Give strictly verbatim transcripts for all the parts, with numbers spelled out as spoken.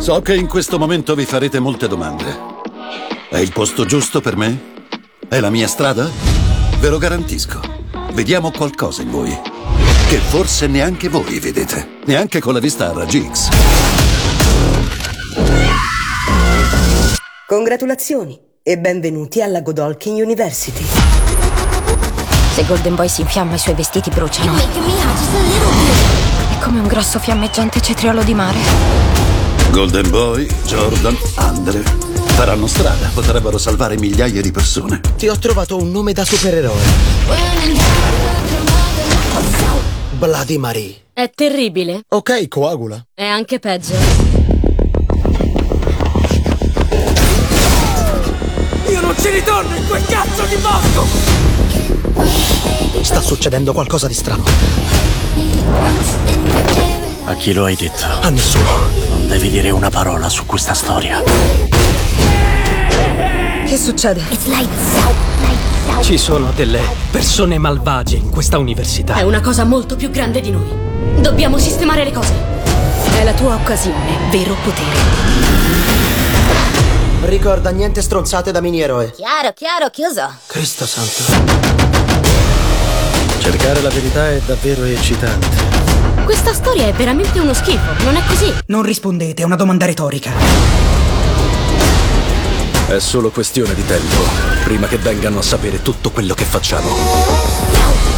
So che in questo momento vi farete molte domande. È il posto giusto per me? È la mia strada? Ve lo garantisco. Vediamo qualcosa in voi che forse neanche voi vedete, neanche con la vista a raggi X. Congratulazioni e benvenuti alla Godolkin University. Se Golden Boy si infiamma, i suoi vestiti bruciano. È come un grosso fiammeggiante cetriolo di mare. Golden Boy, Jordan, Andre faranno strada, potrebbero salvare migliaia di persone. Ti ho trovato un nome da supereroe. Bloody Marie. È terribile. Ok, coagula. È anche peggio. Io non ci ritorno in quel cazzo di bosco! Sta succedendo qualcosa di strano. A chi lo hai detto? A nessuno. Devi dire una parola su questa storia. Che succede? Ci sono delle persone malvagie in questa università. È una cosa molto più grande di noi. Dobbiamo sistemare le cose. È la tua occasione, vero potere. Ricorda, niente stronzate da mini eroe. Chiaro, chiaro, chiuso. Cristo santo. Cercare la verità è davvero eccitante. Questa storia è veramente uno schifo, non è così? Non rispondete, è una domanda retorica. È solo questione di tempo, prima che vengano a sapere tutto quello che facciamo.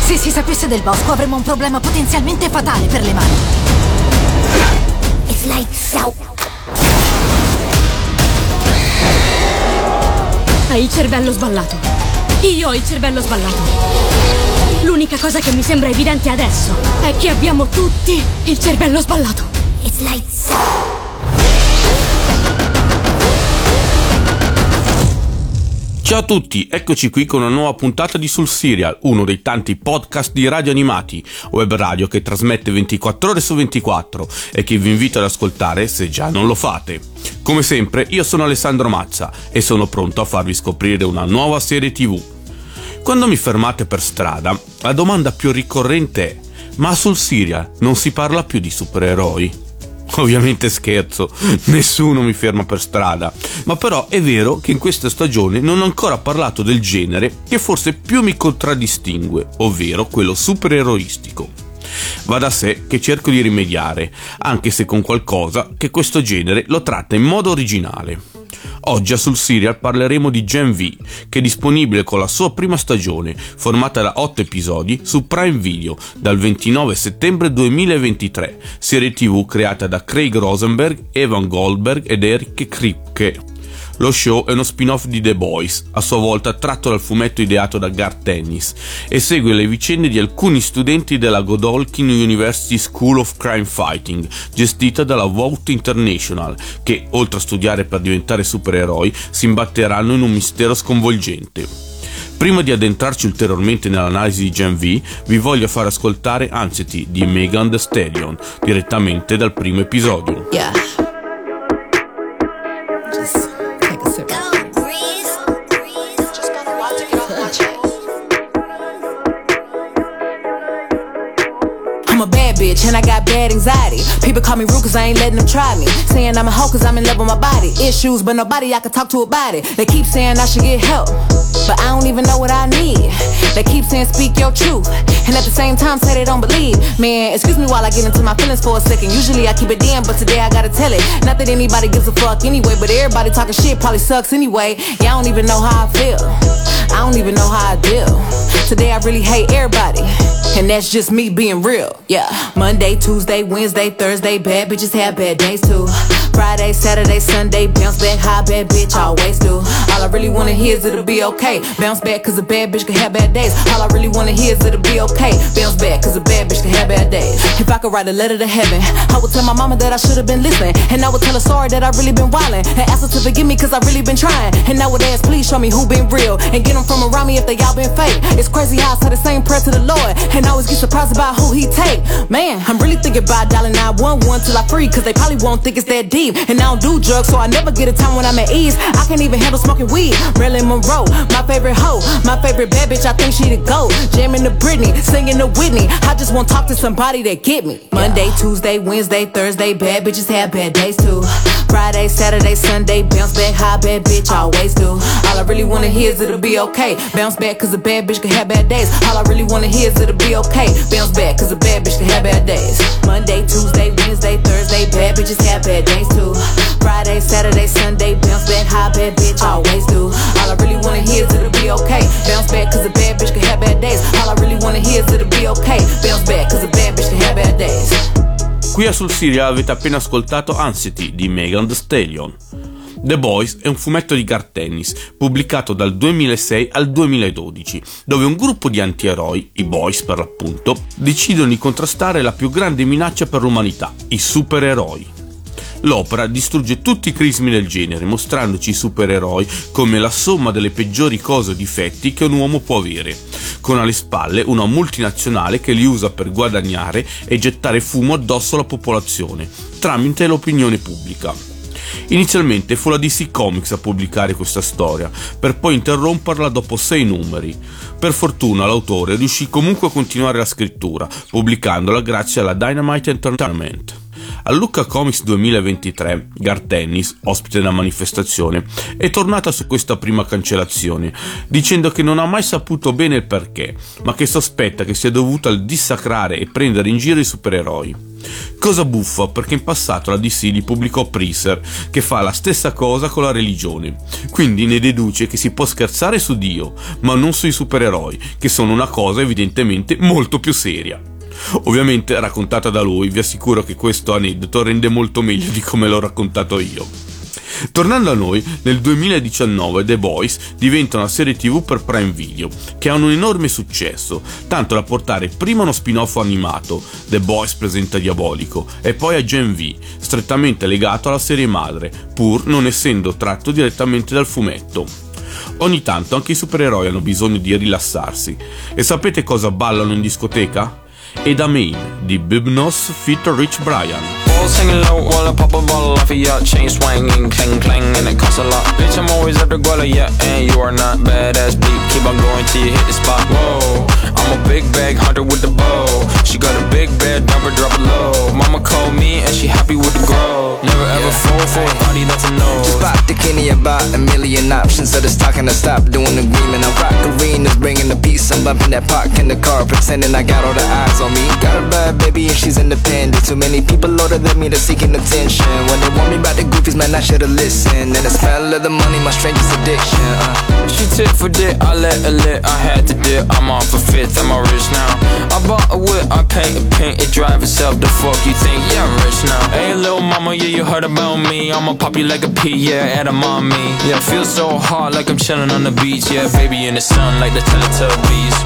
Se si sapesse del bosco avremmo un problema potenzialmente fatale per le mani. It's like so. Hai il cervello sballato. Io ho il cervello sballato. L'unica cosa che mi sembra evidente adesso è che abbiamo tutti il cervello sballato. It's lights. Ciao a tutti, eccoci qui con una nuova puntata di Sul Serial, uno dei tanti podcast di Radio Animati, web radio che trasmette ventiquattro ore su ventiquattro e che vi invito ad ascoltare se già non lo fate. Come sempre, io sono Alessandro Mazza e sono pronto a farvi scoprire una nuova serie tivù. Quando mi fermate per strada, la domanda più ricorrente è: ma sul serial non si parla più di supereroi? Ovviamente scherzo, nessuno mi ferma per strada, ma però è vero che in questa stagione non ho ancora parlato del genere che forse più mi contraddistingue, ovvero quello supereroistico. Va da sé che cerco di rimediare, anche se con qualcosa che questo genere lo tratta in modo originale. Oggi a Sul Serial parleremo di Gen V, che è disponibile con la sua prima stagione, formata da otto episodi, su Prime Video dal ventinove settembre duemilaventitré, serie tivù creata da Craig Rosenberg, Evan Goldberg ed Eric Kripke. Lo show è uno spin-off di The Boys, a sua volta tratto dal fumetto ideato da Garth Ennis, e segue le vicende di alcuni studenti della Godolkin University School of Crime Fighting, gestita dalla Vought International, che, oltre a studiare per diventare supereroi, si imbatteranno in un mistero sconvolgente. Prima di addentrarci ulteriormente nell'analisi di Gen V, vi voglio far ascoltare Anxiety di Megan Thee Stallion, direttamente dal primo episodio. Yeah. Bitch, and I got bad anxiety. People call me rude cause I ain't letting them try me. Saying I'm a hoe cause I'm in love with my body. Issues, but nobody I can talk to about it. They keep saying I should get help, but I don't even know what I need. They keep saying speak your truth, and at the same time say they don't believe. Man, excuse me while I get into my feelings for a second. Usually I keep it in, but today I gotta tell it. Not that anybody gives a fuck anyway, but everybody talking shit probably sucks anyway. Yeah, I don't even know how I feel. I don't even know how I deal. Today I really hate everybody, and that's just me being real. Yeah. Monday, Tuesday, Wednesday, Thursday, bad bitches have bad days too. Friday, Saturday, Sunday, bounce back, high bad bitch, I always do. All I really wanna hear is it'll be okay. Bounce back, cause a bad bitch can have bad days. All I really wanna hear is it'll be okay. Bounce back, cause a bad bitch can have bad days. If I could write a letter to heaven, I would tell my mama that I should've been listening. And I would tell her sorry that I really been wildin'. And ask her to forgive me cause I really been trying. And I would ask, please show me who been real. And get them from around me if they all been fake. It's crazy how I say the same prayer to the Lord. And I always get surprised about who he take. Man, I'm really thinking about dialing nine one one till I free. Cause they probably won't think it's that deep. And I don't do drugs, so I never get a time when I'm at ease. I can't even handle smoking weed. Marilyn Monroe, my favorite hoe. My favorite bad bitch, I think she the GOAT. Jamming to Britney, singing to Whitney. I just wanna talk to somebody that get me. Monday, Tuesday, Wednesday, Thursday, bad bitches have bad days too. Friday, Saturday, Sunday, bounce back, high bad bitch, I always do. All I really wanna hear is it'll be okay. Bounce back, cause a bad bitch can have bad days. All I really wanna hear is it'll be okay. Bounce back, cause a bad bitch can have bad days. Monday, Tuesday, Wednesday, Thursday, bad bitches have bad days too. Friday, Saturday, Sunday, bounce back, high bad bitch, I always do. All I really wanna hear is it'll be okay. Bounce back, cause a bad bitch can have bad days. All I really wanna hear is it'll be okay. Bounce back, cause a bad bitch can have bad days. Qui a Soul Serial avete appena ascoltato Anxiety di Megan Thee Stallion. The Boys è un fumetto di Garth Ennis, pubblicato dal duemilasei al duemiladodici, dove un gruppo di antieroi, i Boys per l'appunto, decidono di contrastare la più grande minaccia per l'umanità, i supereroi. L'opera distrugge tutti i crismi del genere, mostrandoci i supereroi come la somma delle peggiori cose o difetti che un uomo può avere, con alle spalle una multinazionale che li usa per guadagnare e gettare fumo addosso alla popolazione, tramite l'opinione pubblica. Inizialmente fu la D C Comics a pubblicare questa storia, per poi interromperla dopo sei numeri. Per fortuna l'autore riuscì comunque a continuare la scrittura, pubblicandola grazie alla Dynamite Entertainment. Al Lucca Comics duemilaventitré, Garth Ennis, ospite della manifestazione, è tornata su questa prima cancellazione, dicendo che non ha mai saputo bene il perché, ma che sospetta che sia dovuta al dissacrare e prendere in giro i supereroi. Cosa buffa, perché in passato la D C li pubblicò Priester, che fa la stessa cosa con la religione, quindi ne deduce che si può scherzare su Dio, ma non sui supereroi, che sono una cosa evidentemente molto più seria. Ovviamente raccontata da lui, vi assicuro che questo aneddoto rende molto meglio di come l'ho raccontato io. Tornando a noi, nel duemiladiciannove The Boys diventa una serie tv per Prime Video, che ha un enorme successo, tanto da portare prima uno spin-off animato, The Boys presenta Diabolico, e poi a Gen V, strettamente legato alla serie madre, pur non essendo tratto direttamente dal fumetto. Ogni tanto anche i supereroi hanno bisogno di rilassarsi, e sapete cosa ballano in discoteca? Ed Amin di Bibnos feat. Rich Brian. Balls hanging low while I pop a ball off of your chain swinging, clang clang, and it costs a lot. Bitch, I'm always up to guala, yeah, and you are not badass bleep. Keep on going till you hit the spot. Whoa, I'm a big bag hunter with the bow. She got a big bed, never drop it low. Mama called me and she happy with the grow. Never ever fall for a body that's a no. Just pop the Kenny about a million options. So the stock and I stop doing the green and I rock arenas, bringing the peace. I'm bumping that pot in the car, pretending I got all the eyes on me. Got a bad baby and she's independent. Too many people older than me that's seeking attention. When they want me about the goofies, man, I should've listened. And the smell of the money, my strangest addiction. uh. She tip for dick, I let her lit. I had to dip, I'm off a fifth, I'm all rich now. I bought a whip, I paint a paint, it drive itself. The fuck you think, yeah, I'm rich now. Hey, little mama, yeah, you heard about me. I'ma pop you like a pea, yeah, at a mommy. Yeah, feel so hot like I'm chilling on the beach. Yeah, baby in the sun like the Teletubbies.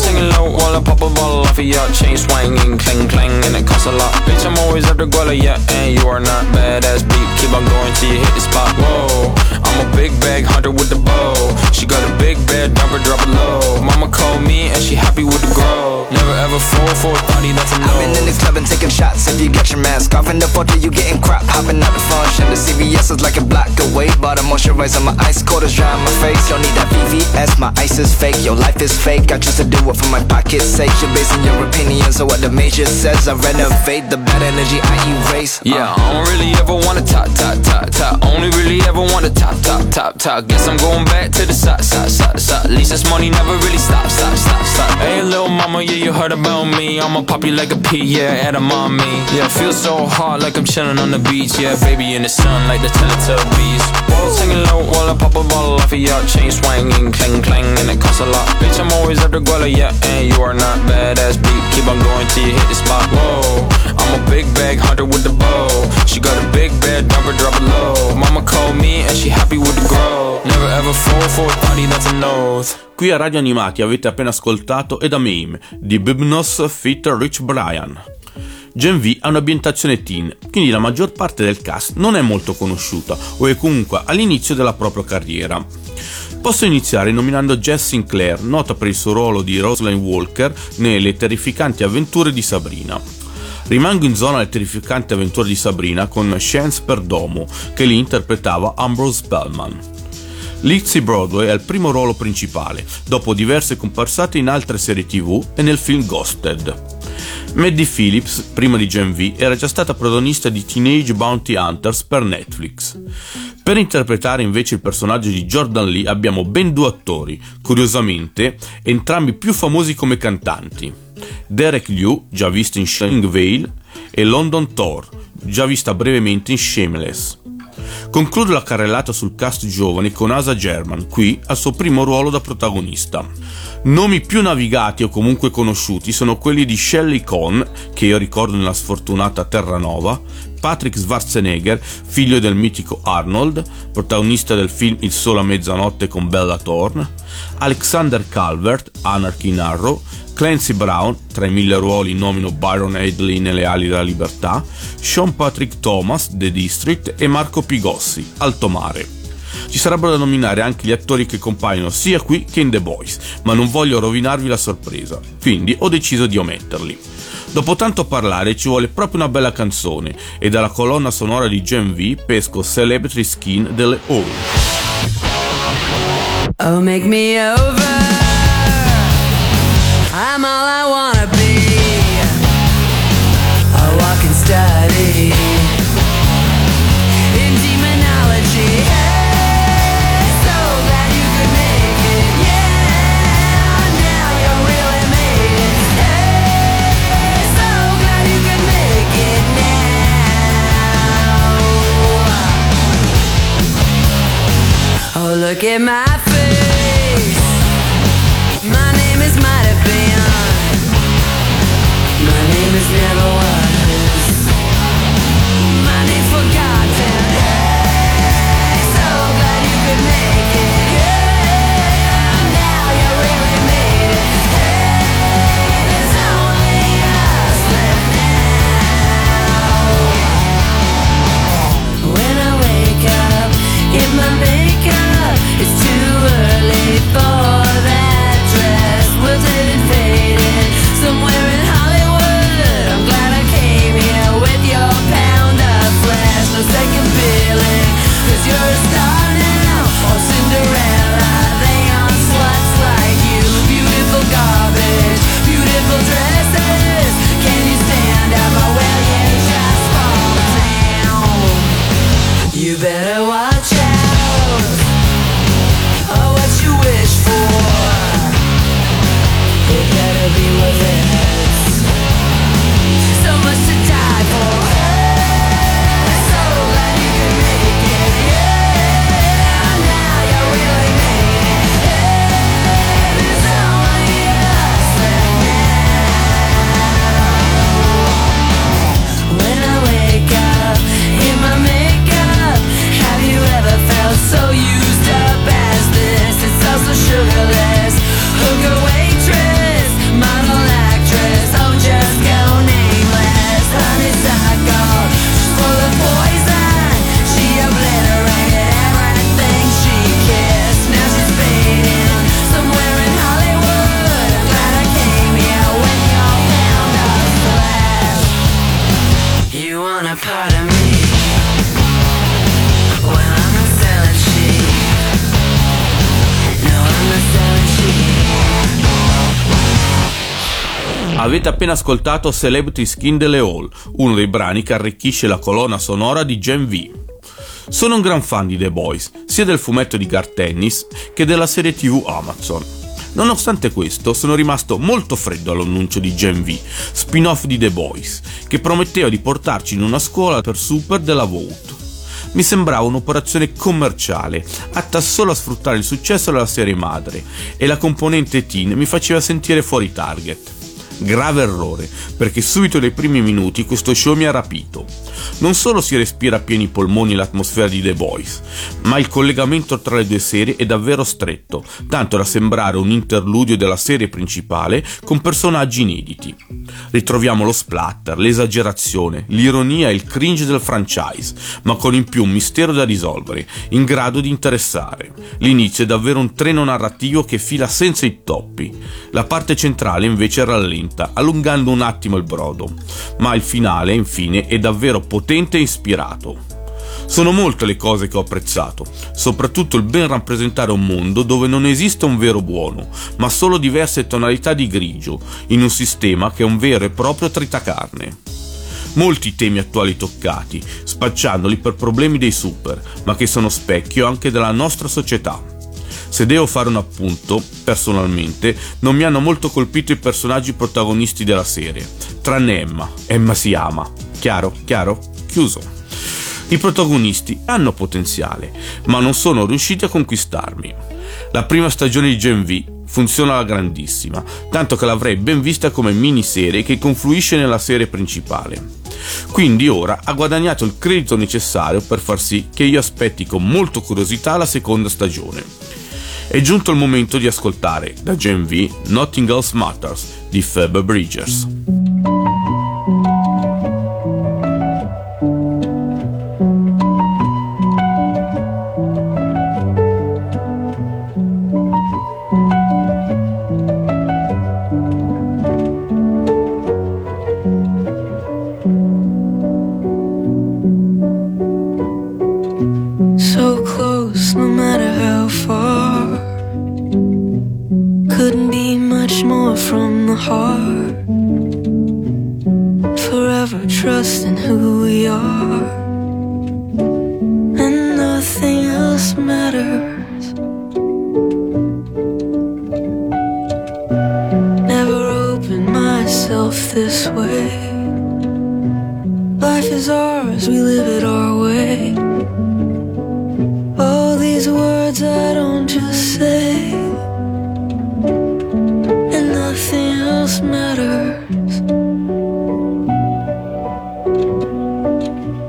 Singing low while I pop a bottle off of your chain. Chain swinging, clang clang, and it costs a lot. Bitch, I'm always up to guala, yeah, and you are not badass beat. Keep on going till you hit the spot. Whoa, I'm a big bag hunter with the bow. She got a big bed, never drop it low. Mama called me and she happy with the grow. Never ever fall for a body that's a no. I've been in this club and taking shots. If you got your mask off in the photo, you getting crap. Hopping out the function, the C V S is like a block away. Bought a moisturizer, my ice cold is dry on my face. Don't need that V V S, my ice is fake. Your life is fake, I choose to do it for my pocket's sake. You're basing your opinion, so what the major says, I renovate the bad energy I erase. uh. Yeah, I don't really ever wanna top, top, top, top. Only really ever wanna top, top, top, top. Guess I'm going back to the side, side, side, side. At least this money never really stop, stop, stop, stop. Hey, little mama, yeah, you heard about me. I'ma pop you like a pea, yeah, at a mommy. Yeah, feel so hot like I'm chilling on the beach. Yeah, baby in the sun like the Teletubbies. Balls hanging low while I pop a ball off of your chain swinging, clang, clang, and it costs a lot. Bitch, I'm always up to guala, yeah, and you are not badass beat. Keep on going till you hit the spot. Whoa, I'm a big bag hunter with the bow. She got a big bed, never Qui a Radio Animati avete appena ascoltato Ed a Meme di Bibnos feat Rich Brian. Gen V ha un'ambientazione teen, quindi la maggior parte del cast non è molto conosciuta o è comunque all'inizio della propria carriera. Posso iniziare nominando Jess Sinclair, nota per il suo ruolo di Rosaline Walker nelle terrificanti avventure di Sabrina. Rimango in zona alle terrificanti avventure di Sabrina con Chance Perdomo, che li interpretava Ambrose Spellman. Lizzy Broadway è il primo ruolo principale, dopo diverse comparsate in altre serie tv e nel film Ghosted. Maddie Phillips, prima di Gen V, era già stata protagonista di Teenage Bounty Hunters per Netflix. Per interpretare invece il personaggio di Jordan Lee abbiamo ben due attori, curiosamente entrambi più famosi come cantanti: Derek Liu, già visto in Shameless, e London Thor, già vista brevemente in Shameless. Concludo la carrellata sul cast giovane con Asa German, qui al suo primo ruolo da protagonista. Nomi più navigati o comunque conosciuti sono quelli di Shelley Cohn, che io ricordo nella sfortunata Terranova, Patrick Schwarzenegger, figlio del mitico Arnold, protagonista del film Il Sole a mezzanotte con Bella Thorne, Alexander Calvert, Anarchy in Arrow, Clancy Brown, tra i mille ruoli nomino Byron Hadley nelle ali della libertà, Sean Patrick Thomas, The District e Marco Pigossi, Alto Mare. Ci sarebbero da nominare anche gli attori che compaiono sia qui che in The Boys, ma non voglio rovinarvi la sorpresa, quindi ho deciso di ometterli. Dopo tanto parlare ci vuole proprio una bella canzone, e dalla colonna sonora di Gen V pesco Celebrity Skin delle All. Oh, make me over, I'm all I wanna be, I walk and study. Look at my face. My name is might have been. My name is never was. My name's forgotten. Hey, so glad you could make it. Yeah, now you really made it. Hey, there's only us left now. When I wake up, if my makeup. It's too early for that dress. Wilted and faded, somewhere in Hollywood. I'm glad I came here with your pound of flesh. No second feeling, 'cause you're a star now. Or Cinderella, they aren't sluts like you. Beautiful garbage, beautiful dresses. Can you stand up or will you just fall down? You better watch out. Avete appena ascoltato Celebrity Skin delle All, uno dei brani che arricchisce la colonna sonora di Gen V. Sono un gran fan di The Boys, sia del fumetto di Garth Ennis che della serie tv Amazon. Nonostante questo, sono rimasto molto freddo all'annuncio di Gen V, spin-off di The Boys, che prometteva di portarci in una scuola per super della Vought. Mi sembrava un'operazione commerciale, atta solo a sfruttare il successo della serie madre, e la componente teen mi faceva sentire fuori target. Grave errore, perché subito dai primi minuti questo show mi ha rapito. Non solo si respira a pieni polmoni l'atmosfera di The Boys, ma il collegamento tra le due serie è davvero stretto, tanto da sembrare un interludio della serie principale con personaggi inediti. Ritroviamo lo splatter, l'esagerazione, l'ironia e il cringe del franchise, ma con in più un mistero da risolvere, in grado di interessare. L'inizio è davvero un treno narrativo che fila senza i toppi. La parte centrale invece rallenta, allungando un attimo il brodo, ma il finale, infine, è davvero potente e ispirato. Sono molte le cose che ho apprezzato, soprattutto il ben rappresentare un mondo dove non esiste un vero buono, ma solo diverse tonalità di grigio, in un sistema che è un vero e proprio tritacarne. Molti temi attuali toccati, spacciandoli per problemi dei super, ma che sono specchio anche della nostra società. Se devo fare un appunto, personalmente, non mi hanno molto colpito i personaggi protagonisti della serie, tranne Emma. Emma si ama. Chiaro? Chiaro? Chiuso. I protagonisti hanno potenziale, ma non sono riusciti a conquistarmi. La prima stagione di Gen V funziona alla grandissima, tanto che l'avrei ben vista come miniserie che confluisce nella serie principale. Quindi ora ha guadagnato il credito necessario per far sì che io aspetti con molta curiosità la seconda stagione. È giunto il momento di ascoltare da Gen V Nothing Else Matters di Phoebe Bridgers.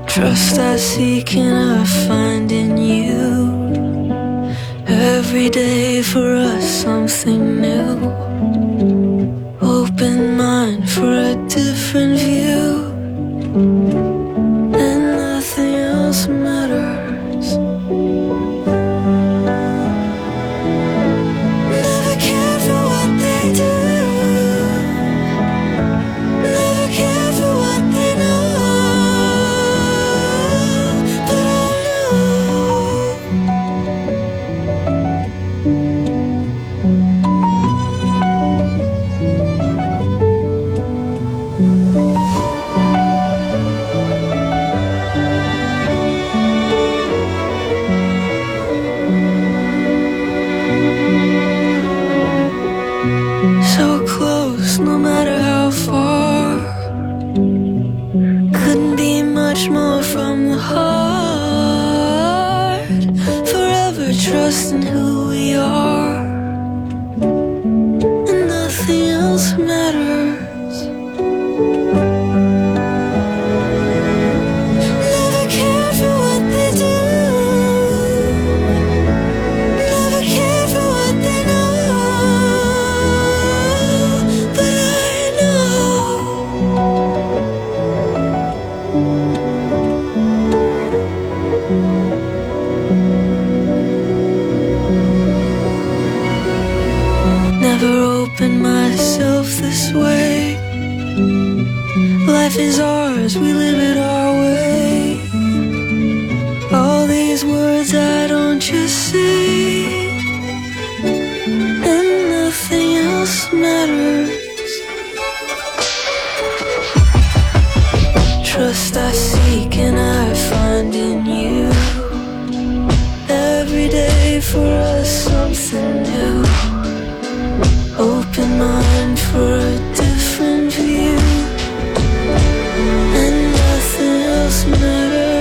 Trust I seek and I find in you. Every day for us something new. Open mind for a different view. And nothing else matters. Trust I seek and I find in you. Every day for us something new. Open mind for a different view. And nothing else matters.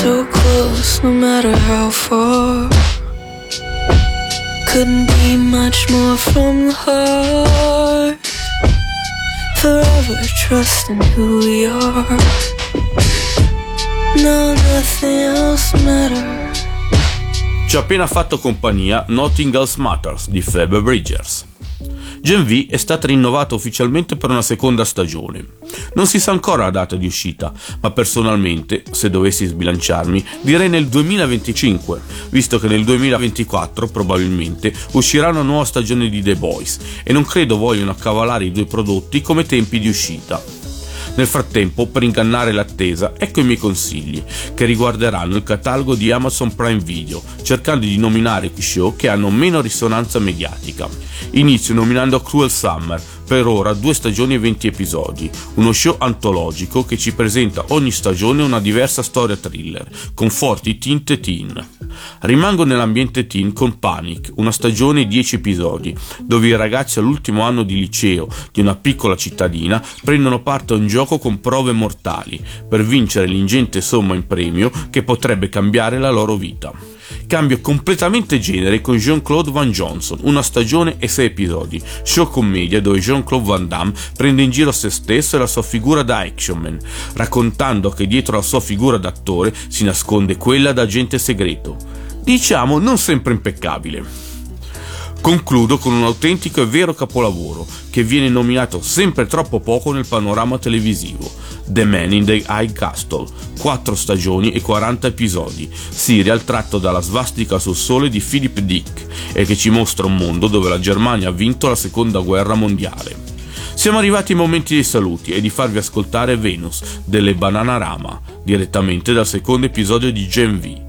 so close, no matter how far. Couldn't be much more from the heart. Forever trusting who we are. Now nothing else matters. Ci ha appena fatto compagnia Nothing Else Matters di Phoebe Bridgers. Gen V è stata rinnovata ufficialmente per una seconda stagione. Non si sa ancora la data di uscita, ma personalmente, se dovessi sbilanciarmi, direi nel duemilaventicinque, visto che nel duemilaventiquattro probabilmente uscirà una nuova stagione di The Boys e non credo vogliono accavalare i due prodotti come tempi di uscita. Nel frattempo, per ingannare l'attesa, ecco i miei consigli, che riguarderanno il catalogo di Amazon Prime Video, cercando di nominare quei show che hanno meno risonanza mediatica. Inizio nominando Cruel Summer, per ora due stagioni e venti episodi, uno show antologico che ci presenta ogni stagione una diversa storia thriller, con forti tinte teen. Rimango nell'ambiente teen con Panic, una stagione e dieci episodi, dove i ragazzi all'ultimo anno di liceo di una piccola cittadina prendono parte a un gioco con prove mortali, per vincere l'ingente somma in premio che potrebbe cambiare la loro vita. Cambio completamente genere con Jean-Claude Van Johnson, una stagione e sei episodi, show commedia dove Jean-Claude Van Damme prende in giro se stesso e la sua figura da action man, raccontando che dietro la sua figura d'attore si nasconde quella da agente segreto. Diciamo non sempre impeccabile. Concludo con un autentico e vero capolavoro, che viene nominato sempre troppo poco nel panorama televisivo, The Man in the High Castle, quattro stagioni e quaranta episodi, serial tratto dalla svastica sul sole di Philip Dick e che ci mostra un mondo dove la Germania ha vinto la seconda guerra mondiale. Siamo arrivati ai momenti dei saluti e di farvi ascoltare Venus delle Bananarama, direttamente dal secondo episodio di Gen V.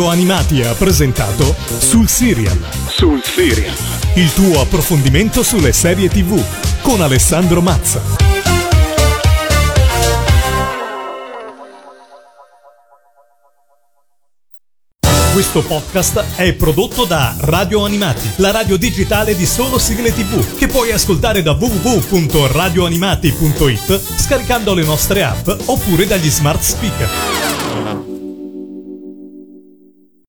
Radio Animati ha presentato Sul Serial. Sul Serial. Il tuo approfondimento sulle serie tivù con Alessandro Mazza. Questo podcast è prodotto da Radio Animati, la radio digitale di solo sigle tivù, che puoi ascoltare da w w w punto radio animati punto i t, scaricando le nostre app oppure dagli smart speaker.